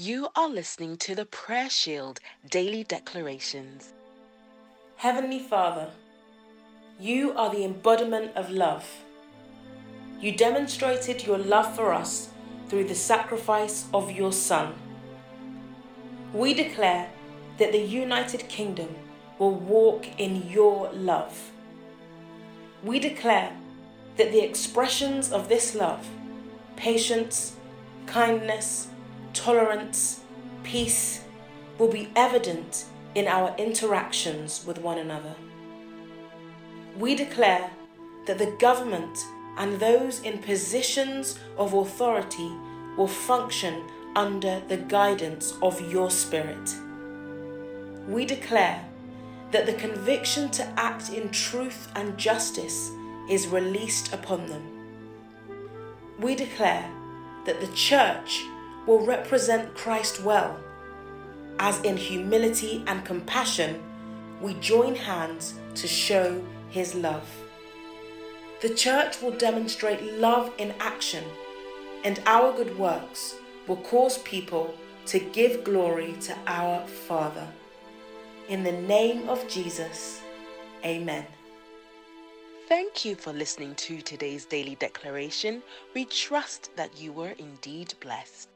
You are listening to the Prayer Shield Daily Declarations. Heavenly Father, you are the embodiment of love. You demonstrated your love for us through the sacrifice of your Son. We declare that the United Kingdom will walk in your love. We declare that the expressions of this love, patience, kindness, tolerance, peace, will be evident in our interactions with one another. We declare that the government and those in positions of authority will function under the guidance of your Spirit. We declare that the conviction to act in truth and justice is released upon them. We declare that the Church will represent Christ well, as in humility and compassion we join hands to show his love. The Church will demonstrate love in action, and our good works will cause people to give glory to our Father. In the name of Jesus, amen. Thank you for listening to today's daily declaration. We trust that you were indeed blessed.